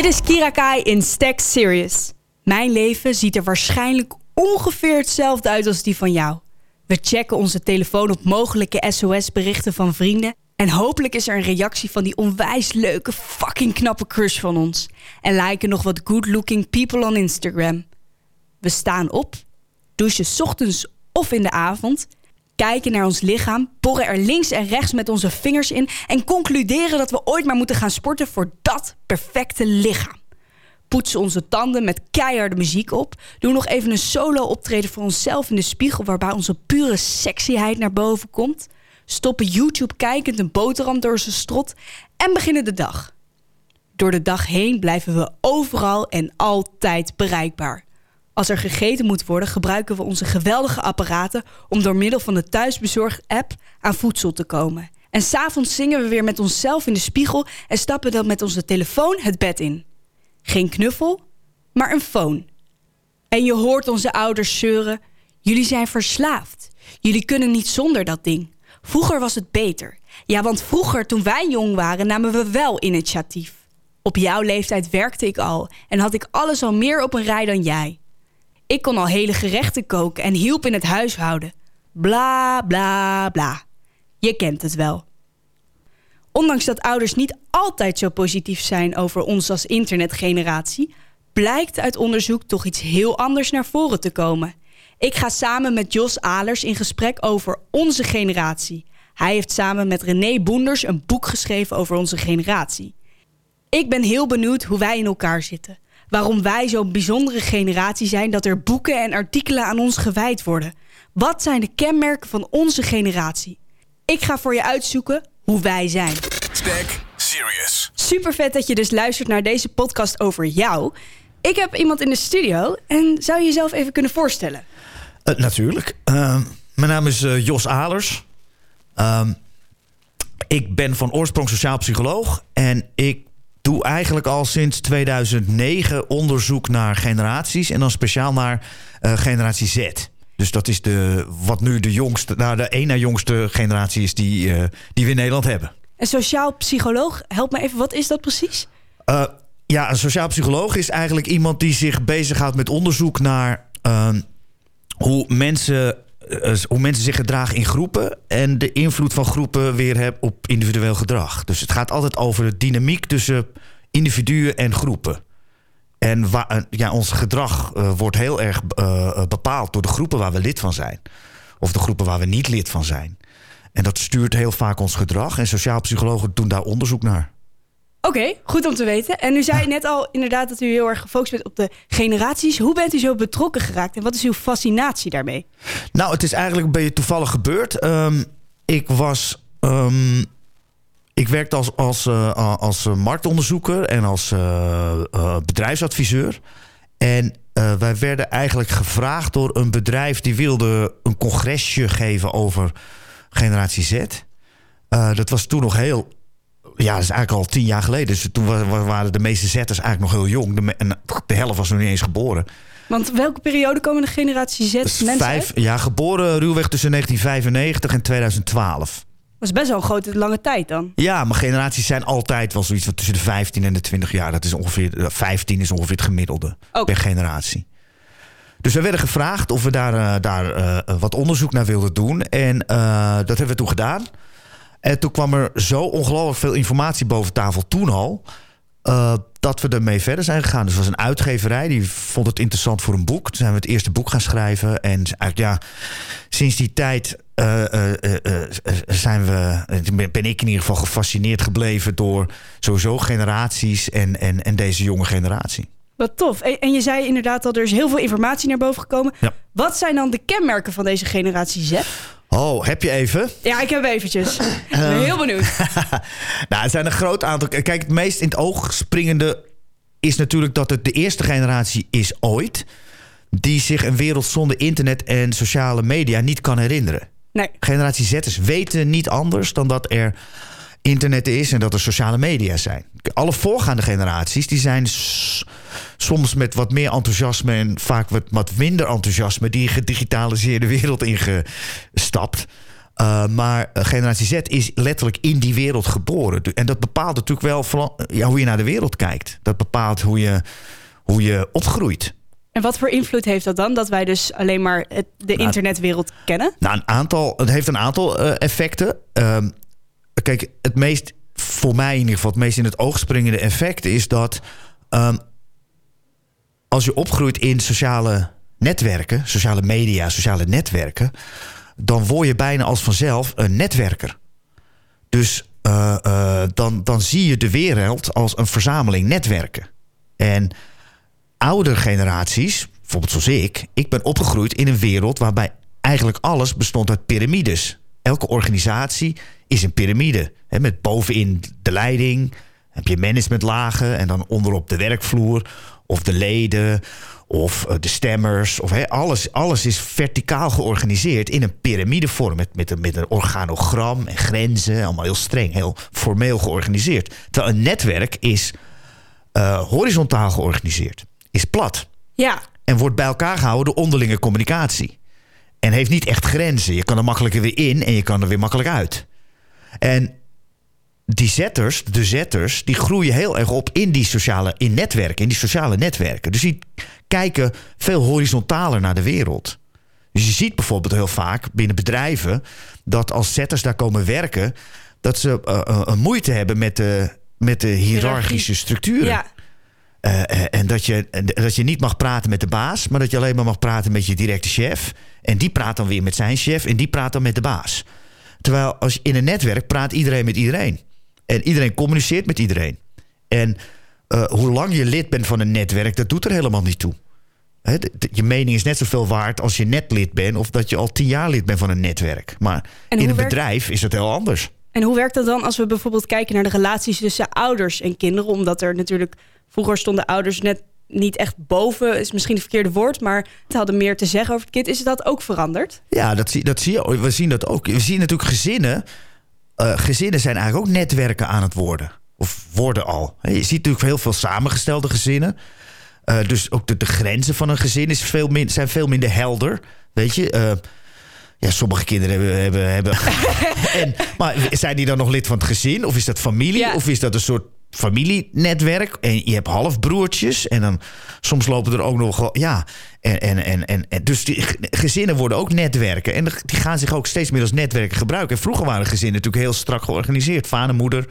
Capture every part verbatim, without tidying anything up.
Dit is Kira Kai in Stack Serious. Mijn leven ziet er waarschijnlijk ongeveer hetzelfde uit als die van jou. We checken onze telefoon op mogelijke S O S-berichten van vrienden. En hopelijk is er een reactie van die onwijs leuke, fucking knappe crush van ons. En liken nog wat good-looking people on Instagram. We staan op, douchen 's ochtends of in de avond, kijken naar ons lichaam, borren er links en rechts met onze vingers in en concluderen dat we ooit maar moeten gaan sporten voor dat perfecte lichaam. Poetsen onze tanden met keiharde muziek op, doen nog even een solo optreden voor onszelf in de spiegel waarbij onze pure sexyheid naar boven komt, stoppen YouTube kijkend een boterham door zijn strot en beginnen de dag. Door de dag heen blijven we overal en altijd bereikbaar. Als er gegeten moet worden, gebruiken we onze geweldige apparaten om door middel van de thuisbezorgd-app aan voedsel te komen. En 's avonds zingen we weer met onszelf in de spiegel en stappen dan met onze telefoon het bed in. Geen knuffel, maar een phone. En je hoort onze ouders zeuren: jullie zijn verslaafd. Jullie kunnen niet zonder dat ding. Vroeger was het beter. Ja, want vroeger, toen wij jong waren, namen we wel initiatief. Op jouw leeftijd werkte ik al en had ik alles al meer op een rij dan jij. Ik kon al hele gerechten koken en hielp in het huishouden. Bla, bla, bla. Je kent het wel. Ondanks dat ouders niet altijd zo positief zijn over ons als internetgeneratie, blijkt uit onderzoek toch iets heel anders naar voren te komen. Ik ga samen met Jos Ahlers in gesprek over onze generatie. Hij heeft samen met René Boenders een boek geschreven over onze generatie. Ik ben heel benieuwd hoe wij in elkaar zitten. Waarom wij zo'n bijzondere generatie zijn dat er boeken en artikelen aan ons gewijd worden. Wat zijn de kenmerken van onze generatie? Ik ga voor je uitzoeken hoe wij zijn. Stack Serious. Super vet dat je dus luistert naar deze podcast over jou. Ik heb iemand in de studio en zou je jezelf even kunnen voorstellen? Uh, natuurlijk. Uh, mijn naam is uh, Jos Ahlers. Uh, ik ben van oorsprong sociaal psycholoog en ik doe eigenlijk al sinds tweeduizend negen onderzoek naar generaties en dan speciaal naar uh, generatie Z. Dus dat is de, wat nu de jongste, nou de één na jongste generatie is die, uh, die we in Nederland hebben. Een sociaal psycholoog, help me even, wat is dat precies? Uh, ja, een sociaal psycholoog is eigenlijk iemand die zich bezighoudt met onderzoek naar uh, hoe mensen, uh, hoe mensen zich gedragen in groepen en de invloed van groepen weer hebben op individueel gedrag. Dus het gaat altijd over de dynamiek tussen individuen en groepen. En waar, ja, ons gedrag uh, wordt heel erg uh, bepaald door de groepen waar we lid van zijn. Of de groepen waar we niet lid van zijn. En dat stuurt heel vaak ons gedrag. En sociaal psychologen doen daar onderzoek naar. Oké, okay, goed om te weten. En u zei net al inderdaad dat u heel erg gefocust bent op de generaties. Hoe bent u zo betrokken geraakt? En wat is uw fascinatie daarmee? Nou, het is eigenlijk een beetje toevallig gebeurd. Um, ik was... Um, Ik werkte als, als, uh, als marktonderzoeker en als uh, uh, bedrijfsadviseur. En uh, wij werden eigenlijk gevraagd door een bedrijf die wilde een congresje geven over generatie Z. Uh, dat was toen nog heel... Ja, dat is eigenlijk al tien jaar geleden. Dus toen wa- waren de meeste Z'ers eigenlijk nog heel jong. De, me- en de helft was nog niet eens geboren. Want welke periode komen de generatie Z dus mensen vijf, uit? Ja, geboren ruwweg tussen negentien vijfennegentig en tweeduizend twaalf. Dat is best wel een grote, lange tijd dan. Ja, maar generaties zijn altijd wel zoiets van tussen de vijftien en de twintig jaar. Dat is ongeveer, vijftien is ongeveer het gemiddelde okay. per generatie. Dus we werden gevraagd of we daar, uh, daar uh, wat onderzoek naar wilden doen. En uh, dat hebben we toen gedaan. En toen kwam er zo ongelooflijk veel informatie boven tafel toen al... Uh, dat we ermee verder zijn gegaan. Dus het was een uitgeverij, die vond het interessant voor een boek. Toen zijn we het eerste boek gaan schrijven. En eigenlijk, ja, sinds die tijd... Uh, uh, uh, uh, zijn we, ben ik in ieder geval gefascineerd gebleven door sowieso generaties en, en, en deze jonge generatie. Wat tof. En, en je zei inderdaad dat er is heel veel informatie naar boven gekomen. Ja. Wat zijn dan de kenmerken van deze generatie Z? Oh, heb je even? Ja, ik heb eventjes. Uh, ik ben heel benieuwd. Nou, het zijn een groot aantal. Kijk, het meest in het oog springende is natuurlijk dat het de eerste generatie is ooit die zich een wereld zonder internet en sociale media niet kan herinneren. Nee. Generatie Z'ers weten niet anders dan dat er internet is en dat er sociale media zijn. Alle voorgaande generaties die zijn s- soms met wat meer enthousiasme en vaak wat, wat minder enthousiasme die gedigitaliseerde wereld ingestapt. Uh, maar generatie Z is letterlijk in die wereld geboren. En dat bepaalt natuurlijk wel vooral, ja, hoe je naar de wereld kijkt. Dat bepaalt hoe je, hoe je opgroeit. En wat voor invloed heeft dat dan? Dat wij dus alleen maar het, de nou, internetwereld kennen? Nou, een aantal, het heeft een aantal uh, effecten. Uh, kijk, het meest, voor mij in ieder geval, het meest in het oog springende effect is dat... Um, als je opgroeit in sociale netwerken, sociale media, sociale netwerken... dan word je bijna als vanzelf een netwerker. Dus uh, uh, dan, dan zie je de wereld als een verzameling netwerken. En oudere generaties, bijvoorbeeld zoals ik... ik ben opgegroeid in een wereld waarbij eigenlijk alles bestond uit piramides. Elke organisatie is een piramide. Hè, met bovenin de leiding, heb je managementlagen... en dan onderop de werkvloer of de leden... of de stemmers, of he, alles, alles is verticaal georganiseerd in een piramidevorm... met, met, een, met een organogram en grenzen, allemaal heel streng, heel formeel georganiseerd. Terwijl een netwerk is uh, horizontaal georganiseerd, is plat. Ja. En wordt bij elkaar gehouden door onderlinge communicatie. En heeft niet echt grenzen. Je kan er makkelijker weer in en je kan er weer makkelijk uit. En die zetters, de zetters, die groeien heel erg op in die sociale in netwerken, in die sociale netwerken. Dus die kijken veel horizontaler naar de wereld. Dus je ziet bijvoorbeeld heel vaak binnen bedrijven dat als zetters daar komen werken, dat ze uh, uh, uh, moeite hebben met de, met de hiërarchische structuren. Ja. Uh, uh, en dat je, uh, dat je niet mag praten met de baas, maar dat je alleen maar mag praten met je directe chef. En die praat dan weer met zijn chef en die praat dan met de baas. Terwijl als je in een netwerk praat iedereen met iedereen. En iedereen communiceert met iedereen. En uh, hoe lang je lid bent van een netwerk, dat doet er helemaal niet toe. He, de, de, je mening is net zoveel waard als je net lid bent... of dat je al tien jaar lid bent van een netwerk. Maar en in een werkt... bedrijf is dat heel anders. En hoe werkt dat dan als we bijvoorbeeld kijken naar de relaties tussen ouders en kinderen? Omdat er natuurlijk vroeger stonden ouders net niet echt boven... is misschien het verkeerde woord, maar het hadden meer te zeggen over het kind. Is dat ook veranderd? Ja, dat zie, dat zie je. We zien dat ook. We zien natuurlijk gezinnen... Uh, gezinnen zijn eigenlijk ook netwerken aan het worden. Of worden al. Je ziet natuurlijk heel veel samengestelde gezinnen. Uh, dus ook de, de grenzen van een gezin is veel min, zijn veel minder helder. Weet je? Uh, ja, sommige kinderen hebben... hebben, hebben. en, maar zijn die dan nog lid van het gezin? Of is dat familie? Ja. Of is dat een soort familienetwerk? En je hebt halfbroertjes. En dan soms lopen er ook nog... Ja, en, en, en, en, en dus die gezinnen worden ook netwerken. En die gaan zich ook steeds meer als netwerken gebruiken. En vroeger waren gezinnen natuurlijk heel strak georganiseerd. Vader, moeder,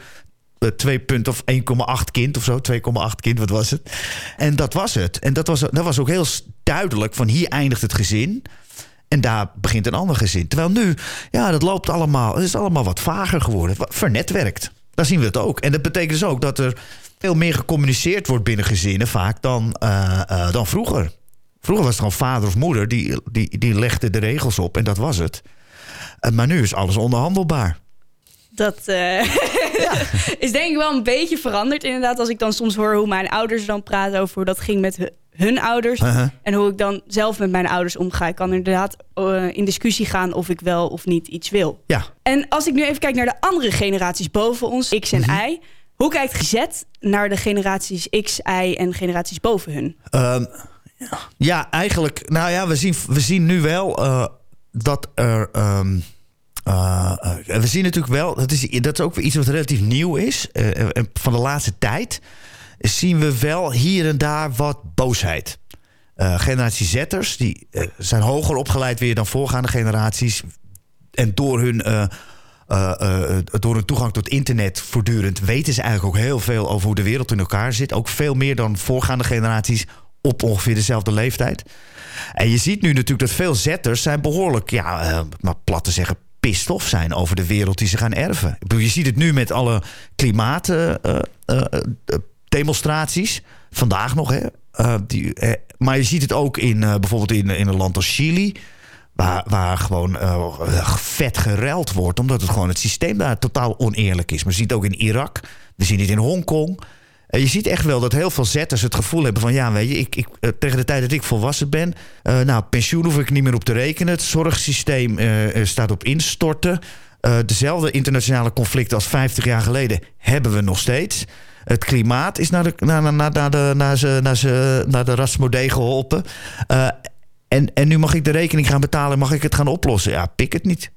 twee punt of één komma acht kind of zo. twee komma acht kind, wat was het? En dat was het. En dat was, dat was ook heel duidelijk van hier eindigt het gezin... En daar begint een ander gezin. Terwijl nu, ja, dat loopt allemaal... Het is allemaal wat vager geworden. Vernetwerkt. Daar zien we het ook. En dat betekent dus ook dat er veel meer gecommuniceerd wordt binnen gezinnen vaak dan, uh, uh, dan vroeger. Vroeger was het gewoon vader of moeder. Die, die, die legde de regels op en dat was het. Uh, maar nu is alles onderhandelbaar. Dat uh, ja. is denk ik wel een beetje veranderd inderdaad. Als ik dan soms hoor hoe mijn ouders dan praten over hoe dat ging met hun. hun ouders uh-huh. en hoe ik dan zelf met mijn ouders omga. Ik kan inderdaad uh, in discussie gaan of ik wel of niet iets wil. Ja. En als ik nu even kijk naar de andere generaties boven ons, X en uh-huh. Y. Hoe kijkt Z naar de generaties X, Y en generaties boven hun? Um, ja, eigenlijk... Nou ja, we zien, we zien nu wel uh, dat er... Um, uh, we zien natuurlijk wel... Dat is, dat is ook weer iets wat relatief nieuw is. Uh, van de laatste tijd... zien we wel hier en daar wat boosheid. Uh, generatie Z'ers die uh, zijn hoger opgeleid weer dan voorgaande generaties. En door hun, uh, uh, uh, door hun toegang tot internet voortdurend... weten ze eigenlijk ook heel veel over hoe de wereld in elkaar zit. Ook veel meer dan voorgaande generaties op ongeveer dezelfde leeftijd. En je ziet nu natuurlijk dat veel Z'ers zijn behoorlijk... ja, uh, maar plat te zeggen... pissed off zijn over de wereld die ze gaan erven. Ik bedoel, je ziet het nu met alle klimaat... Uh, uh, uh, demonstraties, vandaag nog. Hè? Uh, die, eh, maar je ziet het ook in uh, bijvoorbeeld in, in een land als Chili... waar, waar gewoon uh, vet geruild wordt... omdat het gewoon het systeem daar totaal oneerlijk is. Maar je ziet het ook in Irak, we zien het in Hongkong. Uh, je ziet echt wel dat heel veel zetters het gevoel hebben van... ja, weet je, ik, ik, uh, tegen de tijd dat ik volwassen ben... Uh, nou, pensioen hoef ik niet meer op te rekenen. Het zorgsysteem uh, staat op instorten. Uh, dezelfde internationale conflicten als vijftig jaar geleden hebben we nog steeds... Het klimaat is naar de, naar, naar, naar de, naar ze, naar ze, naar de rasmodee geholpen. Uh, en, en nu mag ik de rekening gaan betalen, mag ik het gaan oplossen? Ja, pik het niet.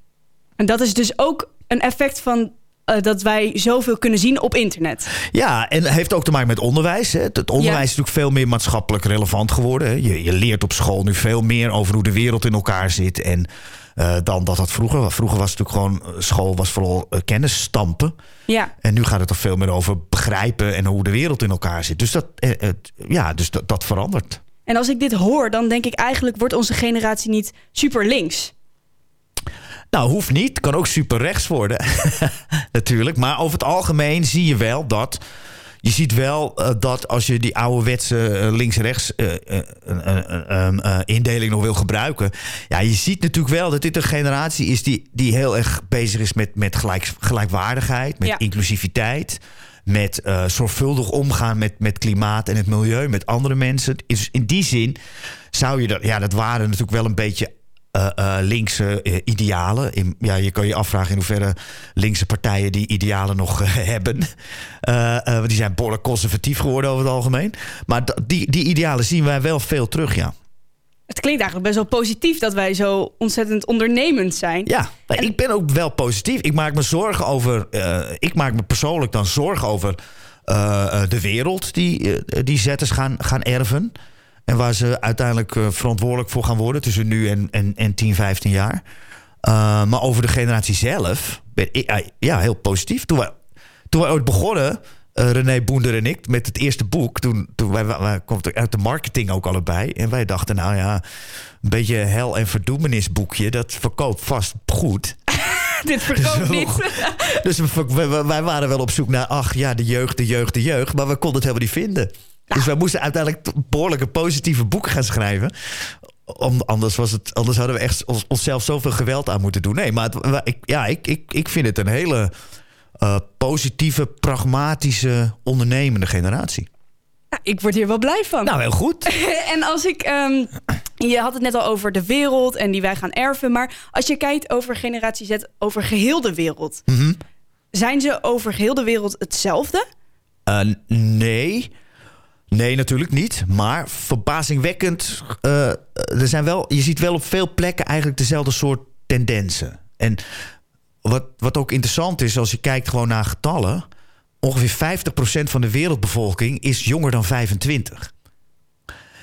En dat is dus ook een effect van... Uh, dat wij zoveel kunnen zien op internet. Ja, en heeft ook te maken met onderwijs. Hè? Het onderwijs ja. is natuurlijk veel meer maatschappelijk relevant geworden. Hè? Je, je leert op school nu veel meer over hoe de wereld in elkaar zit. En uh, dan dat dat vroeger. Vroeger was het natuurlijk gewoon... School was vooral uh, kennis stampen. Ja. En nu gaat het er veel meer over begrijpen... en hoe de wereld in elkaar zit. Dus dat, uh, uh, ja, dus dat, dat verandert. En als ik dit hoor, dan denk ik eigenlijk... wordt onze generatie niet super links... Nou, hoeft niet. Kan ook super rechts worden. Natuurlijk. Maar over het algemeen zie je wel dat... Je ziet wel uh, dat als je die ouderwetse uh, links-rechts uh, uh, uh, uh, uh, indeling nog wil gebruiken. Ja, je ziet natuurlijk wel dat dit een generatie is die, die heel erg bezig is met, met gelijk, gelijkwaardigheid, met ja. inclusiviteit. Met uh, zorgvuldig omgaan met, met klimaat en het milieu, met andere mensen. Dus in die zin zou je dat... Ja, dat waren natuurlijk wel een beetje... Uh, uh, linkse uh, idealen. In, ja, je kan je afvragen in hoeverre linkse partijen die idealen nog uh, hebben. Uh, uh, die zijn behoorlijk conservatief geworden over het algemeen. Maar d- die, die idealen zien wij wel veel terug, ja. Het klinkt eigenlijk best wel positief dat wij zo ontzettend ondernemend zijn. Ja, en... ik ben ook wel positief. Ik maak me zorgen over... Uh, ik maak me persoonlijk dan zorgen over uh, de wereld die, uh, die zetters gaan, gaan erven. En waar ze uiteindelijk uh, verantwoordelijk voor gaan worden... tussen nu en, en, en tien, vijftien jaar. Uh, maar over de generatie zelf... Ben ik, uh, ja, heel positief. Toen wij, toen wij ooit begonnen... Uh, René Boenders en ik, met het eerste boek... toen, toen wij, wij kwamen uit de marketing ook allebei... en wij dachten, nou ja... een beetje hel- en verdoemenisboekje... dat verkoopt vast goed... Dit verkoopt dus niet. Dus we, wij waren wel op zoek naar... ach ja, de jeugd, de jeugd, de jeugd... maar we konden het helemaal niet vinden... Ja. Dus wij moesten uiteindelijk behoorlijk een positieve boek gaan schrijven. Om, anders, was het, anders hadden we echt ons, onszelf zoveel geweld aan moeten doen. Nee, maar het, ik, ja, ik, ik, ik vind het een hele uh, positieve, pragmatische, ondernemende generatie. Nou, ik word hier wel blij van. Nou, heel goed. En als ik... Um, je had het net al over de wereld en die wij gaan erven. Maar als je kijkt over generatie Z, over geheel de wereld. Mm-hmm. Zijn ze over geheel de wereld hetzelfde? Uh, nee... Nee, natuurlijk niet. Maar verbazingwekkend, uh, er zijn wel, je ziet wel op veel plekken eigenlijk dezelfde soort tendensen. En wat, wat ook interessant is, als je kijkt gewoon naar getallen... ongeveer vijftig procent van de wereldbevolking is jonger dan vijfentwintig.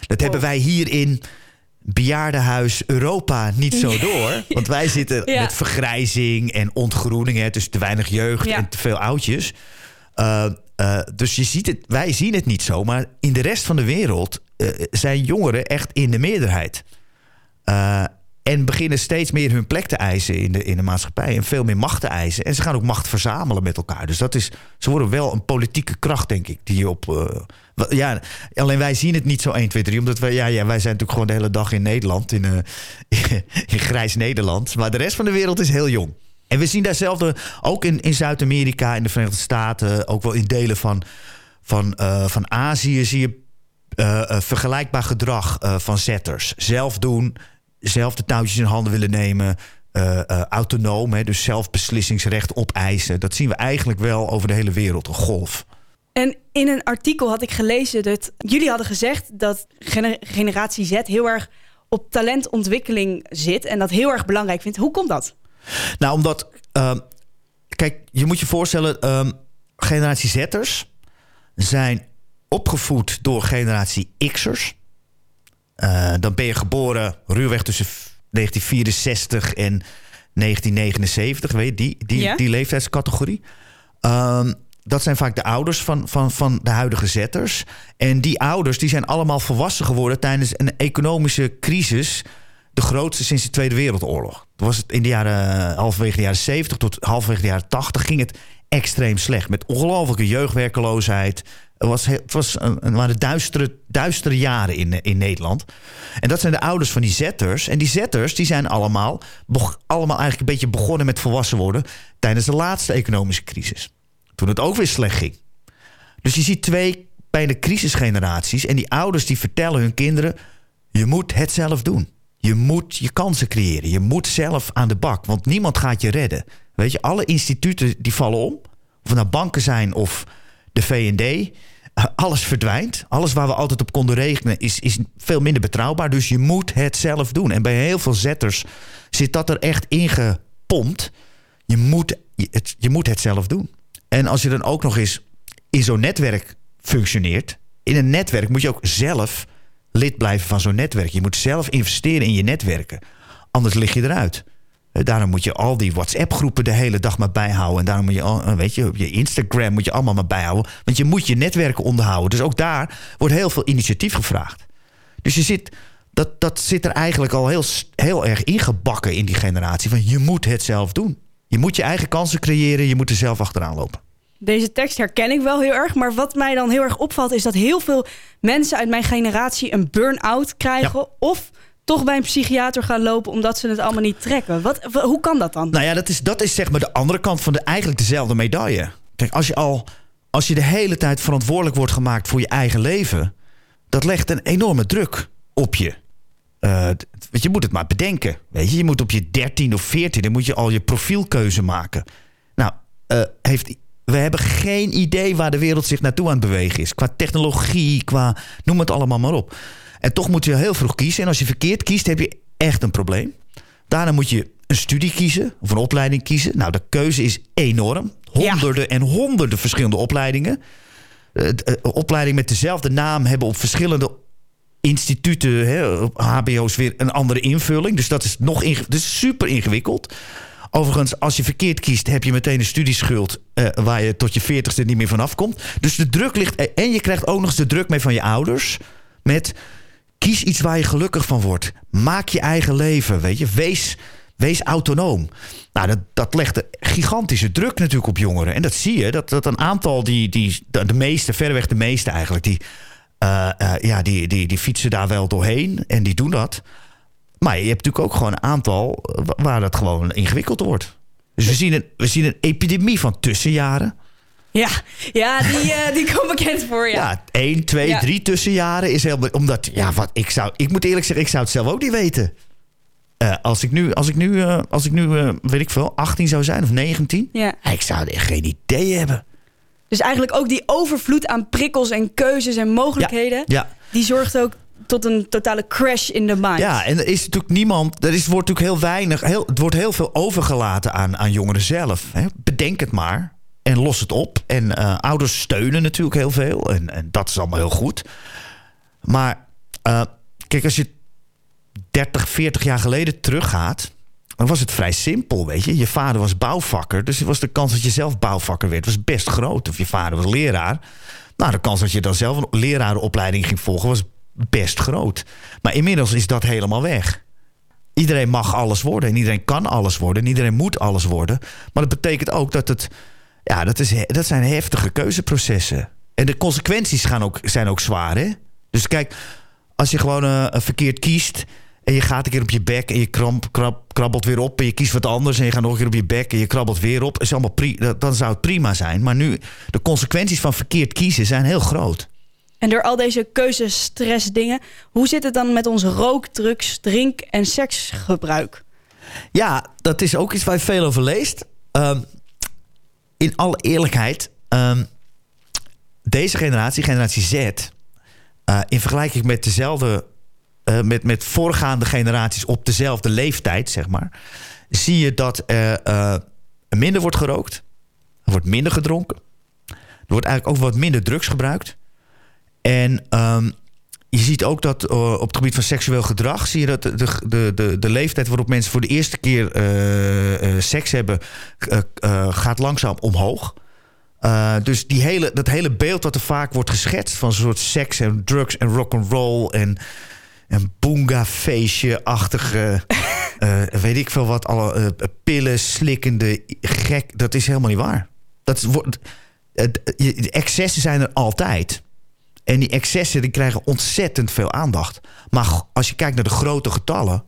Dat oh. hebben wij hier in bejaardenhuis Europa niet zo door. Want wij zitten ja. met vergrijzing en ontgroening. Hè, dus te weinig jeugd ja. en te veel oudjes... Uh, Uh, dus je ziet het, wij zien het niet zo, maar in de rest van de wereld uh, zijn jongeren echt in de meerderheid. Uh, en beginnen steeds meer hun plek te eisen in de, in de maatschappij en veel meer macht te eisen. En ze gaan ook macht verzamelen met elkaar. Dus dat is, ze worden wel een politieke kracht, denk ik. Die op, uh, w- ja, alleen wij zien het niet zo één, twee, drie. Omdat wij, ja, ja, wij zijn natuurlijk gewoon de hele dag in Nederland, in, uh, in grijs Nederland. Maar de rest van de wereld is heel jong. En we zien datzelfde ook in, in Zuid-Amerika, in de Verenigde Staten... ook wel in delen van, van, uh, van Azië zie je uh, vergelijkbaar gedrag uh, van zetters. Zelf doen, zelf de touwtjes in handen willen nemen, uh, uh, autonoom... Hè, dus zelfbeslissingsrecht opeisen. Dat zien we eigenlijk wel over de hele wereld, een golf. En in een artikel had ik gelezen dat jullie hadden gezegd... dat gener- generatie Z heel erg op talentontwikkeling zit... en dat heel erg belangrijk vindt. Hoe komt dat? Nou, omdat... Uh, kijk, je moet je voorstellen... Uh, generatie Z'ers zijn opgevoed door generatie X'ers. Uh, dan ben je geboren ruwweg tussen negentien vierenzestig en negentien negenenzeventig. Weet je, die, die, ja. die leeftijdscategorie. Uh, dat zijn vaak de ouders van, van, van de huidige Z'ers. En die ouders die zijn allemaal volwassen geworden... tijdens een economische crisis... De grootste sinds de Tweede Wereldoorlog. Toen was het in de jaren, halverwege de jaren zeventig tot halverwege de jaren tachtig... ging het extreem slecht. Met ongelofelijke jeugdwerkeloosheid. Het, was, het, was, het waren duistere, duistere jaren in, in Nederland. En dat zijn de ouders van die zetters. En die zetters die zijn allemaal, beg- allemaal eigenlijk een beetje begonnen met volwassen worden... tijdens de laatste economische crisis. Toen het ook weer slecht ging. Dus je ziet twee bijna crisisgeneraties. En die ouders die vertellen hun kinderen... je moet het zelf doen. Je moet je kansen creëren. Je moet zelf aan de bak. Want niemand gaat je redden. Weet je, alle instituten die vallen om. Of het nou banken zijn of de V en D. Alles verdwijnt. Alles waar we altijd op konden rekenen is, is veel minder betrouwbaar. Dus je moet het zelf doen. En bij heel veel zetters zit dat er echt ingebakken. pompt. Je moet het, je moet het zelf doen. En als je dan ook nog eens in zo'n netwerk functioneert... in een netwerk moet je ook zelf lid blijven van zo'n netwerk. Je moet zelf investeren in je netwerken. Anders lig je eruit. Daarom moet je al die WhatsApp-groepen de hele dag maar bijhouden. En daarom moet je, al, weet je, je Instagram moet je allemaal maar bijhouden. Want je moet je netwerken onderhouden. Dus ook daar wordt heel veel initiatief gevraagd. Dus je zit, dat, dat zit er eigenlijk al heel, heel erg ingebakken in die generatie. Van je moet het zelf doen. Je moet je eigen kansen creëren. Je moet er zelf achteraan lopen. Deze tekst herken ik wel heel erg. Maar wat mij dan heel erg opvalt... is dat heel veel mensen uit mijn generatie een burn-out krijgen. Ja. Of toch bij een psychiater gaan lopen... omdat ze het allemaal niet trekken. Wat, w- hoe kan dat dan? Nou ja, dat is, dat is zeg maar de andere kant van de, eigenlijk dezelfde medaille. Kijk, als je, al, als je de hele tijd verantwoordelijk wordt gemaakt... voor je eigen leven... dat legt een enorme druk op je. Uh, je moet het maar bedenken. Weet je? Je moet op je dertien of veertien... dan moet je al je profielkeuze maken. Nou, uh, heeft... We hebben geen idee waar de wereld zich naartoe aan het bewegen is. Qua technologie, qua noem het allemaal maar op. En toch moet je heel vroeg kiezen. En als je verkeerd kiest, heb je echt een probleem. Daarna moet je een studie kiezen of een opleiding kiezen. Nou, de keuze is enorm. Honderden ja. en honderden verschillende opleidingen. Opleidingen met dezelfde naam hebben op verschillende instituten, hè, op H B O's weer een andere invulling. Dus dat is nog inge- dus super ingewikkeld. Overigens, als je verkeerd kiest, heb je meteen een studieschuld... Uh, waar je tot je veertigste niet meer vanaf komt. Dus de druk ligt... En je krijgt ook nog eens de druk mee van je ouders. Met, kies iets waar je gelukkig van wordt. Maak je eigen leven, weet je. Wees, wees autonoom. Nou, dat, dat legt een gigantische druk natuurlijk op jongeren. En dat zie je, dat, dat een aantal... die, die de meeste, verreweg de meeste eigenlijk... die, uh, uh, ja, die, die, die fietsen daar wel doorheen en die doen dat... Maar je hebt natuurlijk ook gewoon een aantal waar dat gewoon ingewikkeld wordt. Dus we zien een, we zien een epidemie van tussenjaren. Ja, ja die, uh, die komt bekend voor, ja. Ja, één, twee, ja. drie tussenjaren is heel... Omdat, ja, wat ik zou... Ik moet eerlijk zeggen, ik zou het zelf ook niet weten. Uh, als ik nu, als ik nu, uh, als ik nu uh, weet ik veel, achttien zou zijn of negentien... Ja. Ik zou er geen idee hebben. Dus eigenlijk ook die overvloed aan prikkels en keuzes en mogelijkheden... Ja, ja. Die zorgt ook... tot een totale crash in de mind. Ja, en er is natuurlijk niemand... Er is, wordt natuurlijk heel weinig... Heel, het wordt heel veel overgelaten aan, aan jongeren zelf. Hè? Bedenk het maar. En los het op. En uh, ouders steunen natuurlijk heel veel. En, en dat is allemaal heel goed. Maar uh, kijk, als je dertig, veertig jaar geleden teruggaat... dan was het vrij simpel, weet je. Je vader was bouwvakker. Dus was de kans dat je zelf bouwvakker werd... was best groot. Of je vader was leraar. Nou, de kans dat je dan zelf een lerarenopleiding ging volgen... was best groot. Maar inmiddels is dat helemaal weg. Iedereen mag alles worden. En iedereen kan alles worden. En iedereen moet alles worden. Maar dat betekent ook dat het... Ja, dat, is, dat zijn heftige keuzeprocessen. En de consequenties gaan ook, zijn ook zwaar, hè? Dus kijk, als je gewoon uh, verkeerd kiest... en je gaat een keer op je bek... en je kramp, krab, krabbelt weer op... en je kiest wat anders... en je gaat nog een keer op je bek... en je krabbelt weer op... Is allemaal pri- dan zou het prima zijn. Maar nu, de consequenties van verkeerd kiezen zijn heel groot. En door al deze keuzestress dingen... hoe zit het dan met ons rook, drugs, drink- en seksgebruik? Ja, dat is ook iets waar je veel over leest. Um, in alle eerlijkheid... Um, deze generatie, generatie Z... Uh, in vergelijking met dezelfde... Uh, met, met voorgaande generaties op dezelfde leeftijd, zeg maar... zie je dat er uh, minder wordt gerookt. Er wordt minder gedronken. Er wordt eigenlijk ook wat minder drugs gebruikt... En um, je ziet ook dat uh, op het gebied van seksueel gedrag... zie je dat de, de, de, de leeftijd waarop mensen voor de eerste keer uh, uh, seks hebben... Uh, uh, gaat langzaam omhoog. Uh, dus die hele, dat hele beeld dat er vaak wordt geschetst... van zo'n soort seks en drugs en rock'n'roll... en, en boonga-feestje-achtige, uh, weet ik veel wat... alle uh, pillen, slikkende, gek, dat is helemaal niet waar. Dat is, wordt, uh, de excessen zijn er altijd... En die excessen die krijgen ontzettend veel aandacht. Maar als je kijkt naar de grote getallen...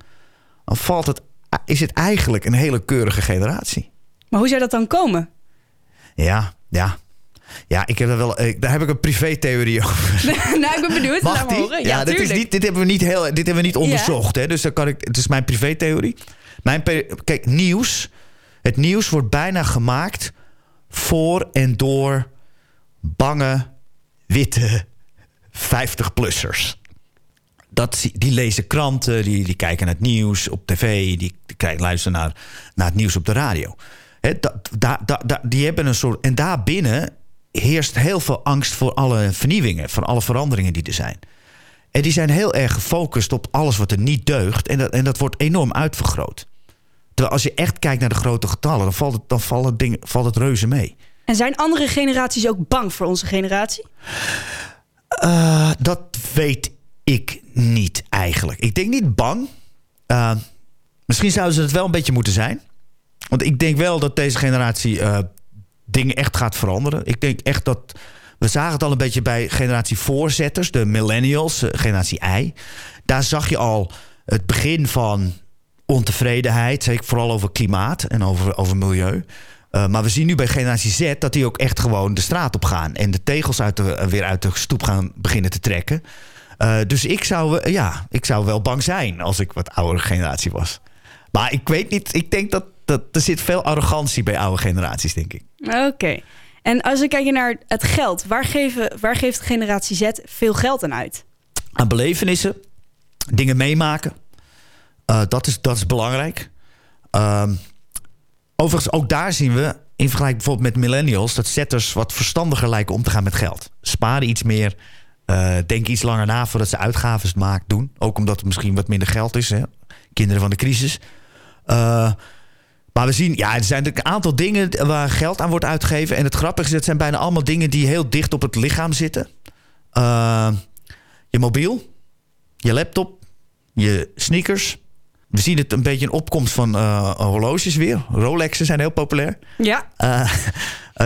dan valt het, is het eigenlijk een hele keurige generatie. Maar hoe zou dat dan komen? Ja, ja. Ja, ik heb daar, wel, ik, daar heb ik een privé-theorie over. Nou, ik ben benieuwd. Mag die? Horen. Ja, ja dit, is niet, dit, hebben we niet heel, dit hebben we niet onderzocht. Ja. Hè? Dus dan kan ik, het is mijn privé-theorie. Mijn, kijk, nieuws. Het nieuws wordt bijna gemaakt... voor en door bange, witte... vijftig-plussers. Dat, die lezen kranten, die, die kijken naar het nieuws op tv... die, die tijd luisteren naar, naar het nieuws op de radio. He, da, da, da, da, die hebben een soort. En daarbinnen heerst heel veel angst voor alle vernieuwingen, voor alle veranderingen die er zijn. En die zijn heel erg gefocust op alles wat er niet deugt. En dat, en dat wordt enorm uitvergroot. Terwijl als je echt kijkt naar de grote getallen, dan valt het, dan valt het, ding, valt het reuze mee. En zijn andere generaties ook bang voor onze generatie? Uh, dat weet ik niet eigenlijk. Ik denk niet bang. Uh, misschien zouden ze het wel een beetje moeten zijn. Want ik denk wel dat deze generatie uh, dingen echt gaat veranderen. Ik denk echt dat... We zagen het al een beetje bij generatie voorzetters, de millennials, generatie Y. Daar zag je al het begin van ontevredenheid, zeker vooral over klimaat en over, over milieu. Uh, maar we zien nu bij generatie Z dat die ook echt gewoon de straat op gaan en de tegels uit de, weer uit de stoep gaan beginnen te trekken. Uh, dus ik zou, ja, ik zou wel bang zijn als ik wat oudere generatie was. Maar ik weet niet, ik denk dat, dat er zit veel arrogantie bij oude generaties, denk ik. Oké. Okay. En als we kijken naar het geld, waar, geven, waar geeft generatie Z veel geld aan uit? Aan belevenissen, dingen meemaken. Uh, dat, is, dat is belangrijk. Uh, overigens, ook daar zien we, in vergelijking bijvoorbeeld met millennials, dat Z'ers wat verstandiger lijken om te gaan met geld. Sparen iets meer, uh, denken iets langer na voordat ze uitgaven maken, doen. Ook omdat er misschien wat minder geld is. Hè? Kinderen van de crisis. Uh, Maar we zien, ja, er zijn een aantal dingen waar geld aan wordt uitgegeven. En het grappige is, het zijn bijna allemaal dingen die heel dicht op het lichaam zitten. Uh, je mobiel, je laptop, je sneakers. We zien het een beetje een opkomst van uh, horloges weer. Rolexen zijn heel populair. Ja. Uh,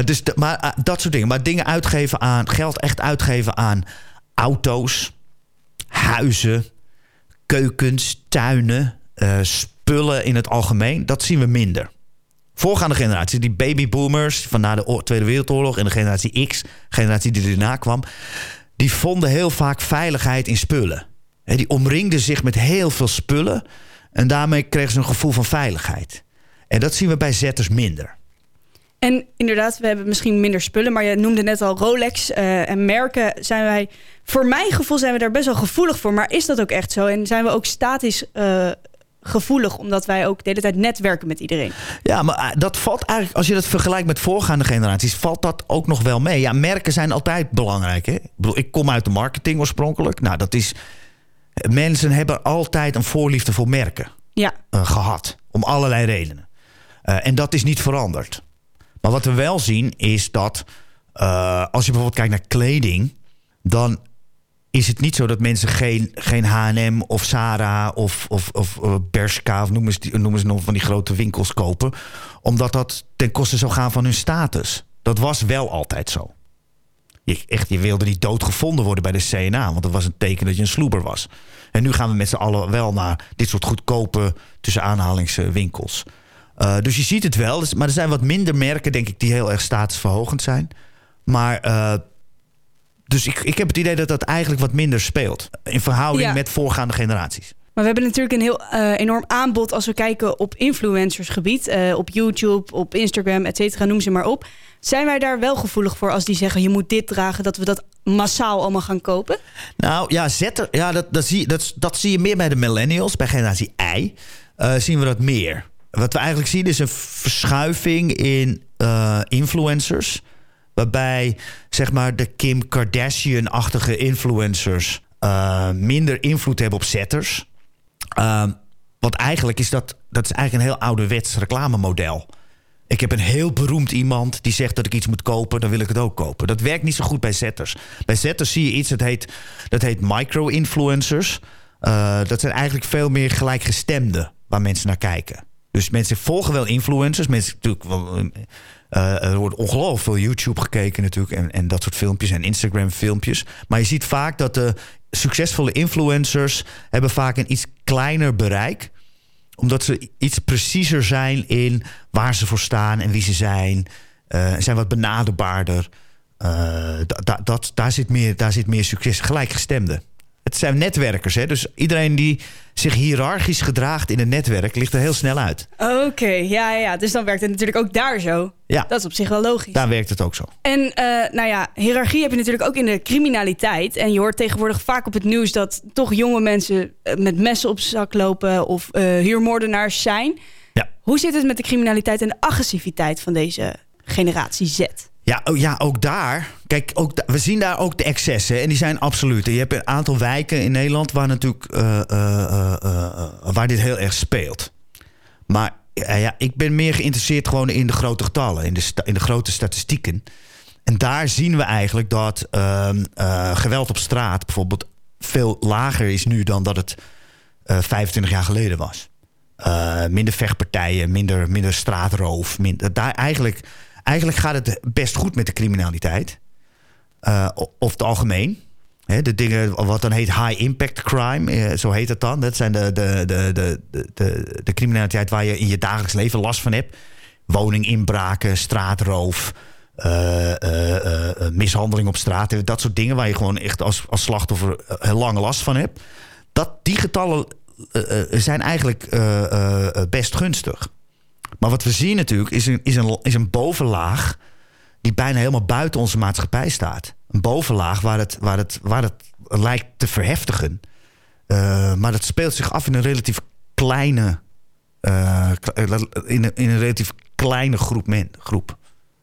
dus de, maar uh, dat soort dingen. Maar dingen uitgeven aan, geld echt uitgeven aan auto's, huizen, keukens, tuinen, uh, spullen in het algemeen, dat zien we minder. Voorgaande generaties, die babyboomers van na de Tweede Wereldoorlog en de generatie X, generatie die erna kwam, die vonden heel vaak veiligheid in spullen. En die omringden zich met heel veel spullen en daarmee kregen ze een gevoel van veiligheid. En dat zien we bij Z'ers minder. En inderdaad, we hebben misschien minder spullen, maar je noemde net al Rolex uh, en merken. Zijn wij, voor mijn gevoel zijn we daar best wel gevoelig voor, maar is dat ook echt zo? En zijn we ook statisch uh, gevoelig, omdat wij ook de hele tijd netwerken met iedereen. Ja, maar dat valt eigenlijk, als je dat vergelijkt met voorgaande generaties, valt dat ook nog wel mee. Ja, merken zijn altijd belangrijk. Hè? Ik bedoel, ik kom uit de marketing oorspronkelijk. Nou, dat is. Mensen hebben altijd een voorliefde voor merken ja. uh, gehad. Om allerlei redenen. Uh, en dat is niet veranderd. Maar wat we wel zien is dat uh, als je bijvoorbeeld kijkt naar kleding, dan is het niet zo dat mensen geen, geen H en M of Zara of, of, of Bershka of noemen ze, noemen ze nog van die grote winkels kopen, omdat dat ten koste zou gaan van hun status. Dat was wel altijd zo. Je, echt, je wilde niet doodgevonden worden bij de C N A, want dat was een teken dat je een sloeber was. En nu gaan we met z'n allen wel naar dit soort goedkope tussen aanhalingswinkels. Uh, dus je ziet het wel, maar er zijn wat minder merken, denk ik, die heel erg statusverhogend zijn. Maar Uh, Dus ik, ik heb het idee dat dat eigenlijk wat minder speelt in verhouding ja. met voorgaande generaties. Maar we hebben natuurlijk een heel uh, enorm aanbod als we kijken op influencersgebied. Uh, op YouTube, op Instagram, et cetera, noem ze maar op. Zijn wij daar wel gevoelig voor als die zeggen je moet dit dragen, dat we dat massaal allemaal gaan kopen? Nou ja, zet er, ja dat, dat, zie, dat, dat zie je meer bij de millennials, bij generatie Y. Uh, zien we dat meer. Wat we eigenlijk zien is een verschuiving in uh, influencers, waarbij zeg maar de Kim Kardashian-achtige influencers uh, minder invloed hebben op Z'ers. Uh, want eigenlijk is dat, dat is eigenlijk een heel ouderwets reclamemodel. Ik heb een heel beroemd iemand die zegt dat ik iets moet kopen, dan wil ik het ook kopen. Dat werkt niet zo goed bij Z'ers. Bij Z'ers zie je iets dat heet, dat heet micro-influencers. Uh, dat zijn eigenlijk veel meer gelijkgestemden waar mensen naar kijken. Dus mensen volgen wel influencers. Mensen natuurlijk. Uh, er wordt ongelooflijk veel YouTube gekeken natuurlijk. En, en dat soort filmpjes en Instagram filmpjes. Maar je ziet vaak dat de succesvolle influencers hebben vaak een iets kleiner bereik. Omdat ze iets preciezer zijn in waar ze voor staan en wie ze zijn. Uh, zijn wat benaderbaarder. Uh, da, da, dat, daar, zit meer, daar zit meer succes. Gelijkgestemde. het zijn netwerkers. Hè? Dus iedereen die zich hiërarchisch gedraagt in een netwerk ligt er heel snel uit. Oké, okay, ja, ja. Dus dan werkt het natuurlijk ook daar zo. Ja. Dat is op zich wel logisch. Daar werkt het ook zo. En uh, nou ja, hiërarchie heb je natuurlijk ook in de criminaliteit. En je hoort tegenwoordig vaak op het nieuws dat toch jonge mensen met messen op zak lopen of uh, huurmoordenaars zijn. Ja. Hoe zit het met de criminaliteit en de agressiviteit van deze generatie Z? Ja, oh ja, ook daar. Kijk, ook da- we zien daar ook de excessen. En die zijn absoluut. Je hebt een aantal wijken in Nederland waar natuurlijk uh, uh, uh, waar dit heel erg speelt. Maar uh, ja, ik ben meer geïnteresseerd gewoon in de grote getallen, in de, sta- in de grote statistieken. En daar zien we eigenlijk dat uh, uh, geweld op straat bijvoorbeeld veel lager is nu dan dat het uh, vijfentwintig jaar geleden was. Uh, minder vechtpartijen, minder, minder straatroof. Minder, daar eigenlijk. Eigenlijk gaat het best goed met de criminaliteit. Uh, of het algemeen. He, de dingen wat dan heet high impact crime. Zo heet dat dan. Dat zijn de, de, de, de, de, de criminaliteit waar je in je dagelijks leven last van hebt. Woninginbraken, straatroof. Uh, uh, uh, mishandeling op straat. Dat soort dingen waar je gewoon echt als, als slachtoffer heel lang last van hebt. Dat, die getallen uh, uh, zijn eigenlijk uh, uh, best gunstig. Maar wat we zien natuurlijk is een, is, een, is een bovenlaag die bijna helemaal buiten onze maatschappij staat. Een bovenlaag waar het, waar het, waar het lijkt te verheftigen. Uh, maar dat speelt zich af in een relatief kleine, uh, in een, in een relatief kleine groep, men, groep.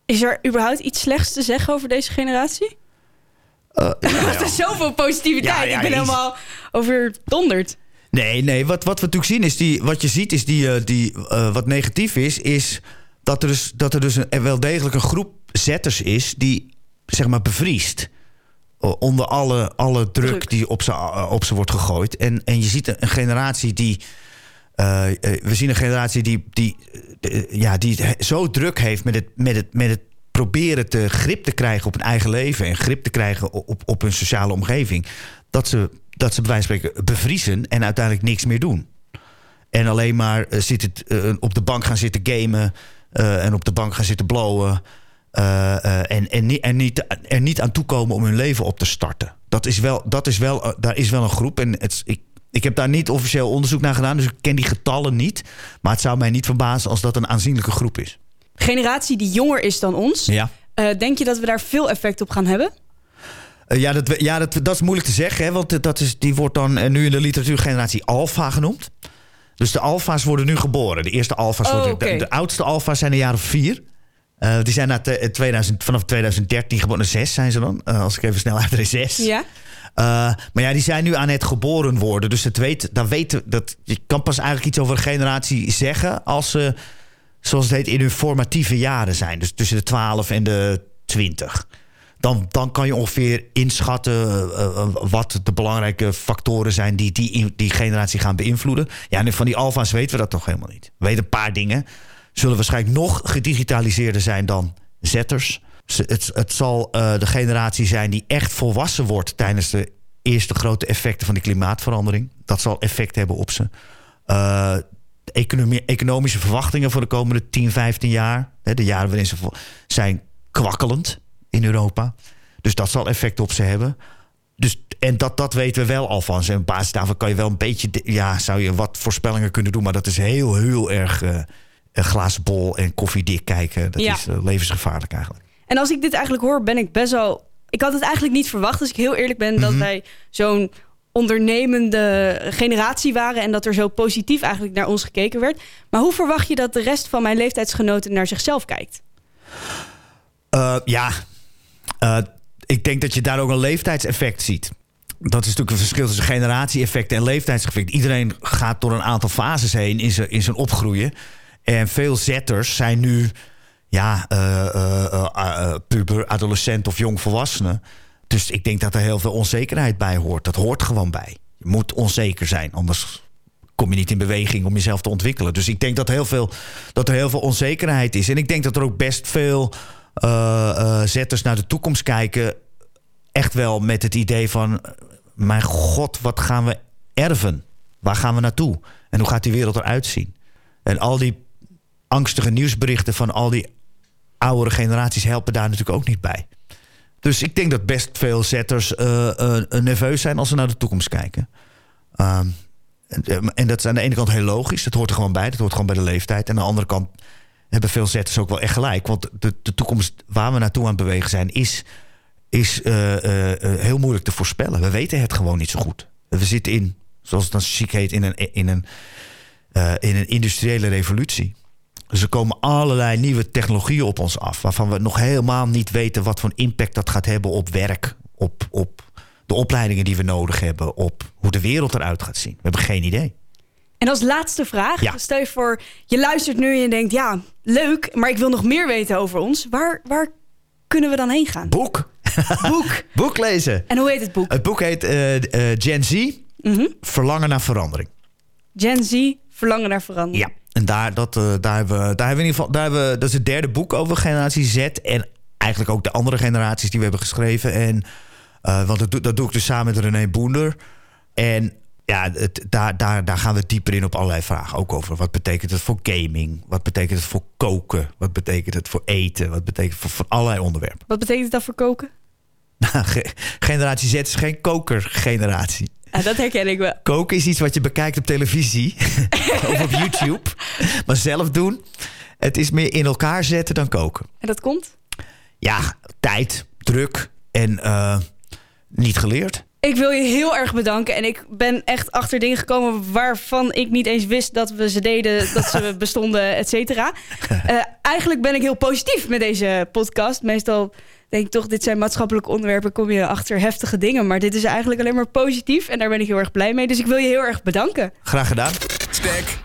Is er überhaupt iets slechts te zeggen over deze generatie? Uh, nou ja. Er is zoveel positiviteit. Ja, ja, Ik ben ja, helemaal overdonderd. Nee, nee. Wat, wat we natuurlijk zien is die. Wat je ziet is die. die uh, wat negatief is, is dat er dus, dat er dus een, wel degelijk een groep zetters is die zeg maar bevriest. Uh, onder alle, alle druk, druk die op ze, uh, op ze wordt gegooid. En, en je ziet een, een generatie die. Uh, uh, we zien een generatie die. die, uh, ja, die het zo druk heeft met het, met het, met het proberen te grip te krijgen op hun eigen leven. En grip te krijgen op, op hun sociale omgeving. Dat ze. dat ze bij wijze van spreken bevriezen en uiteindelijk niks meer doen. En alleen maar uh, zit het, uh, op de bank gaan zitten gamen... Uh, en op de bank gaan zitten blowen... Uh, uh, en, en, niet, en niet, er niet aan toekomen om hun leven op te starten. Dat is wel, dat is wel, uh, daar is wel een groep. En het, ik, ik heb daar niet officieel onderzoek naar gedaan... dus ik ken die getallen niet. Maar het zou mij niet verbazen als dat een aanzienlijke groep is. Generatie die jonger is dan ons... Ja. Uh, denk je dat we daar veel effect op gaan hebben? Ja, dat, ja dat, dat is moeilijk te zeggen. Hè? Want dat is, die wordt dan nu in de literatuur generatie alfa genoemd. Dus de alfa's worden nu geboren. De eerste alfa's oh, worden... Okay. De, de oudste alfa's zijn een jaar of vier. Uh, die zijn na te, tweeduizend, vanaf tweeduizend dertien geboren. Zes zijn ze dan. Uh, als ik even snel uitreed, zes. Ja. Uh, maar ja, die zijn nu aan het geboren worden. Dus dat weet, dat weten, dat, je kan pas eigenlijk iets over een generatie zeggen... als ze, zoals het heet, in hun formatieve jaren zijn. Dus tussen de twaalf en de twintig. Dan, dan kan je ongeveer inschatten uh, wat de belangrijke factoren zijn... die die, die generatie gaan beïnvloeden. Ja, en van die alfa's weten we dat toch helemaal niet. We weten een paar dingen. Zullen waarschijnlijk nog gedigitaliseerder zijn dan zetters. Het, het zal uh, de generatie zijn die echt volwassen wordt... tijdens de eerste grote effecten van de klimaatverandering. Dat zal effect hebben op ze. Uh, de economie, economische verwachtingen voor de komende tien, vijftien jaar... Hè, de jaren waarin ze vo- zijn kwakkelend... in Europa. Dus dat zal effect op ze hebben. Dus, en dat, dat weten we wel al van ze. En op basis daarvan kan je wel een beetje... ja, zou je wat voorspellingen kunnen doen... maar dat is heel, heel erg uh, een glazen bol en koffiedik kijken. Dat ja. is uh, levensgevaarlijk eigenlijk. En als ik dit eigenlijk hoor, ben ik best wel... Ik had het eigenlijk niet verwacht, als ik heel eerlijk ben... Mm-hmm. dat wij zo'n ondernemende generatie waren... en dat er zo positief eigenlijk naar ons gekeken werd. Maar hoe verwacht je dat de rest van mijn leeftijdsgenoten... naar zichzelf kijkt? Uh, ja... Uh, ik denk dat je daar ook een leeftijdseffect ziet. Dat is natuurlijk een verschil tussen generatie-effecten en leeftijdseffect. Iedereen gaat door een aantal fases heen in zijn, in zijn opgroeien. En veel zetters zijn nu ja, uh, uh, uh, puber, adolescent of jongvolwassenen. Dus ik denk dat er heel veel onzekerheid bij hoort. Dat hoort gewoon bij. Je moet onzeker zijn, anders kom je niet in beweging om jezelf te ontwikkelen. Dus ik denk dat, heel veel, dat er heel veel onzekerheid is. En ik denk dat er ook best veel... Uh, uh, zetters naar de toekomst kijken... echt wel met het idee van... mijn god, wat gaan we erven? Waar gaan we naartoe? En hoe gaat die wereld eruit zien? En al die angstige nieuwsberichten... van al die oudere generaties... helpen daar natuurlijk ook niet bij. Dus ik denk dat best veel zetters uh, uh, nerveus zijn als ze naar de toekomst kijken. Uh, en, en dat is aan de ene kant heel logisch. Dat hoort er gewoon bij. Dat hoort gewoon bij de leeftijd. En aan de andere kant hebben veel zetters ook wel echt gelijk. Want de, de toekomst waar we naartoe aan het bewegen zijn... is, is uh, uh, heel moeilijk te voorspellen. We weten het gewoon niet zo goed. We zitten in, zoals het dan chic heet... in een, in een, uh, in een industriële revolutie. Dus er komen allerlei nieuwe technologieën op ons af... waarvan we nog helemaal niet weten wat voor impact dat gaat hebben op werk... op, op de opleidingen die we nodig hebben... op hoe de wereld eruit gaat zien. We hebben geen idee. En als laatste vraag, ja. Stel je voor... je luistert nu en je denkt, ja, leuk... maar ik wil nog meer weten over ons. Waar, waar kunnen we dan heen gaan? Boek. Boek. Boek lezen. En hoe heet het boek? Het boek heet uh, uh, Gen Z, mm-hmm. Verlangen naar verandering. Gen Z, Verlangen naar verandering. Ja. En daar, dat, uh, daar hebben we, daar hebben we in ieder geval, daar hebben we, dat is het derde boek over generatie Z. En eigenlijk ook de andere generaties die we hebben geschreven. En, uh, want dat doe, dat doe ik dus samen met René Boenders. En ja, het, daar, daar, daar gaan we dieper in op allerlei vragen. Ook over wat betekent het voor gaming? Wat betekent het voor koken? Wat betekent het voor eten? Wat betekent het voor, voor allerlei onderwerpen? Wat betekent dat voor koken? Generatie Z is geen kokergeneratie. Ja, dat herken ik wel. Koken is iets wat je bekijkt op televisie of op YouTube. Maar zelf doen, het is meer in elkaar zetten dan koken. En dat komt? Ja, tijd, druk en uh, niet geleerd. Ik wil je heel erg bedanken. En ik ben echt achter dingen gekomen waarvan ik niet eens wist dat we ze deden, dat ze bestonden, et cetera. Uh, eigenlijk ben ik heel positief met deze podcast. Meestal... denk toch, dit zijn maatschappelijke onderwerpen, kom je achter heftige dingen. Maar dit is eigenlijk alleen maar positief en daar ben ik heel erg blij mee. Dus ik wil je heel erg bedanken. Graag gedaan. Stack